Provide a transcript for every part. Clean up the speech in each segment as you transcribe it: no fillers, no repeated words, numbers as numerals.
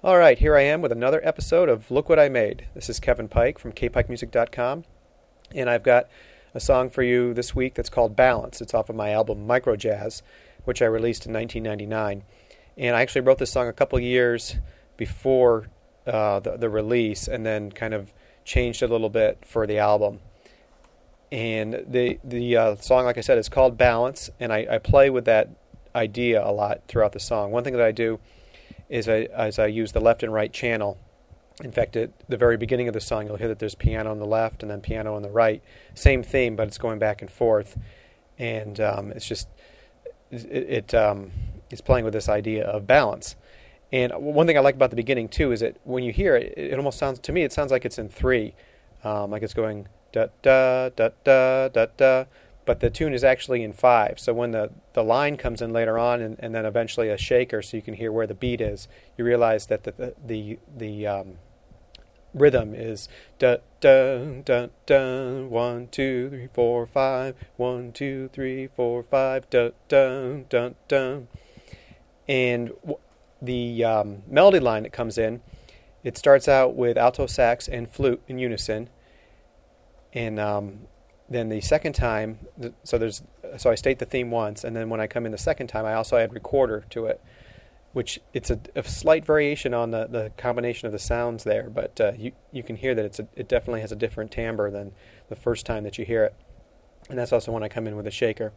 Alright, here I am with another episode of Look What I Made. This is Kevin Pike from kpikemusic.com, and I've got a song for you this week that's called Balance. It's off of my album Microjazz, which I released in 1999. And I actually wrote this song a couple years before the release, and then kind of changed a little bit for the album. And the song, like I said, is called Balance, and I play with that idea a lot throughout the song. One thing that I do is I use the left and right channel. In fact, at the very beginning of the song, you'll hear that there's piano on the left and then piano on the right. Same theme, but it's going back and forth. And it's just, it's playing with this idea of balance. And one thing I like about the beginning, too, is that when you hear it, it almost sounds, to me, it sounds like it's in three. Like it's going da-da, da-da, da-da. But the tune is actually in five. So when the line comes in later on and then eventually a shaker so you can hear where the beat is, you realize that the rhythm is da-da, da-da, 1, 2, 3, 4, 5, 1, 2, 3, 4, 5, da-da, da-da. And the melody line that comes in, it starts out with alto sax and flute in unison, and then the second time, so I state the theme once, and then when I come in the second time, I also add recorder to it, which it's a slight variation on the combination of the sounds there, but you can hear that it definitely has a different timbre than the first time that you hear it, and that's also when I come in with a shaker.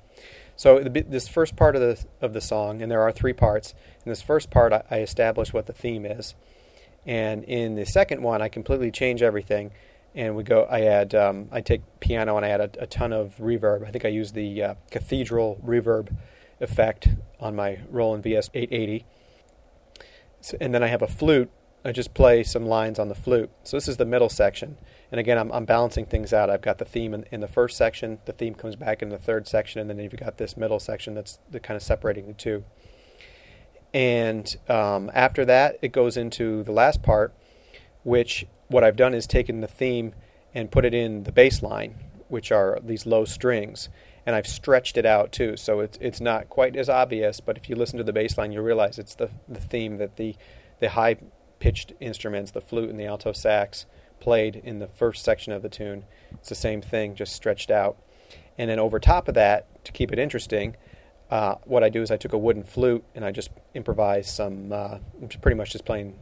So this first part of the song, and there are three parts. In this first part, I establish what the theme is, and in the second one, I completely change everything, and we go. I take piano and I add a ton of reverb. I think I use the cathedral reverb effect on my Roland VS 880, so, and then I have a flute. I just play some lines on the flute. So this is the middle section. And again, I'm balancing things out. I've got the theme in the first section. The theme comes back in the third section. And then you've got this middle section that's kind of separating the two. And after that, it goes into the last part, which what I've done is taken the theme and put it in the bass line, which are these low strings. And I've stretched it out, too. So it's not quite as obvious. But if you listen to the bass line, you'll realize it's the theme that the high pitched instruments, the flute and the alto sax, played in the first section of the tune. It's the same thing, just stretched out. And then over top of that, to keep it interesting, what I do is I took a wooden flute and I just improvised some, I'm pretty much just playing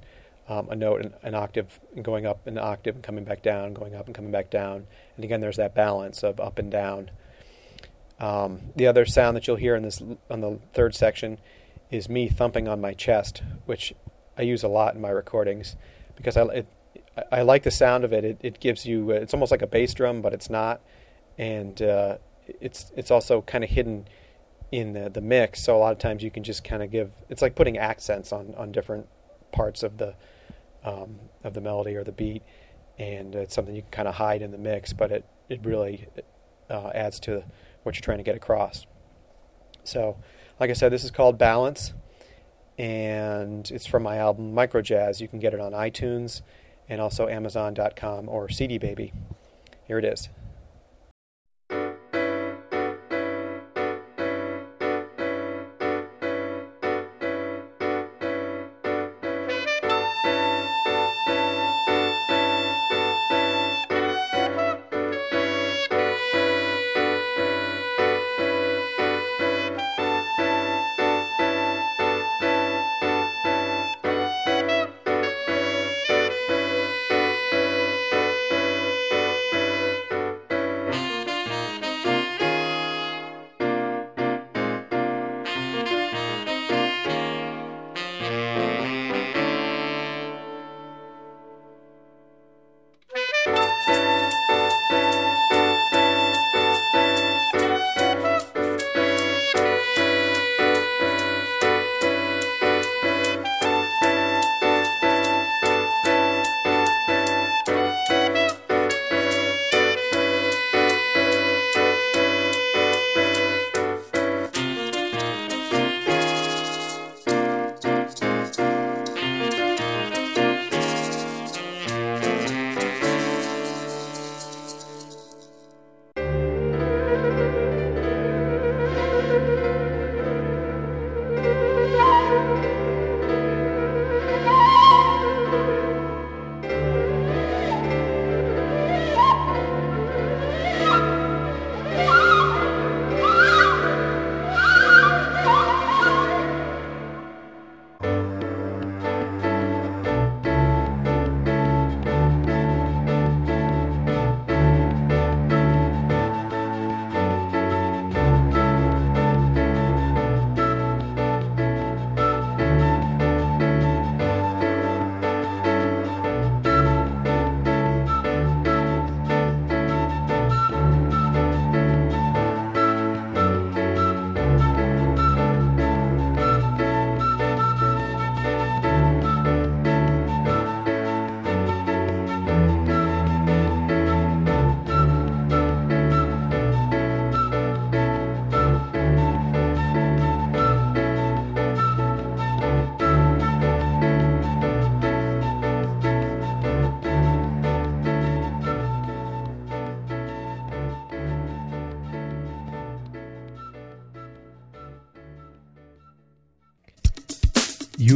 a note, an octave, and going up an octave and coming back down, going up and coming back down. And again, there's that balance of up and down. The other sound that you'll hear on the third section is me thumping on my chest, which I use a lot in my recordings because I like the sound of it. It gives you, it's almost like a bass drum, but it's not, and it's also kind of hidden in the mix. So a lot of times you can just kind of give. It's like putting accents on different parts of the melody or the beat, and it's something you can kind of hide in the mix, but it really adds to what you're trying to get across. So, like I said, this is called Balance. And it's from my album Microjazz. You can get it on iTunes and also Amazon.com or CD Baby. Here it is. You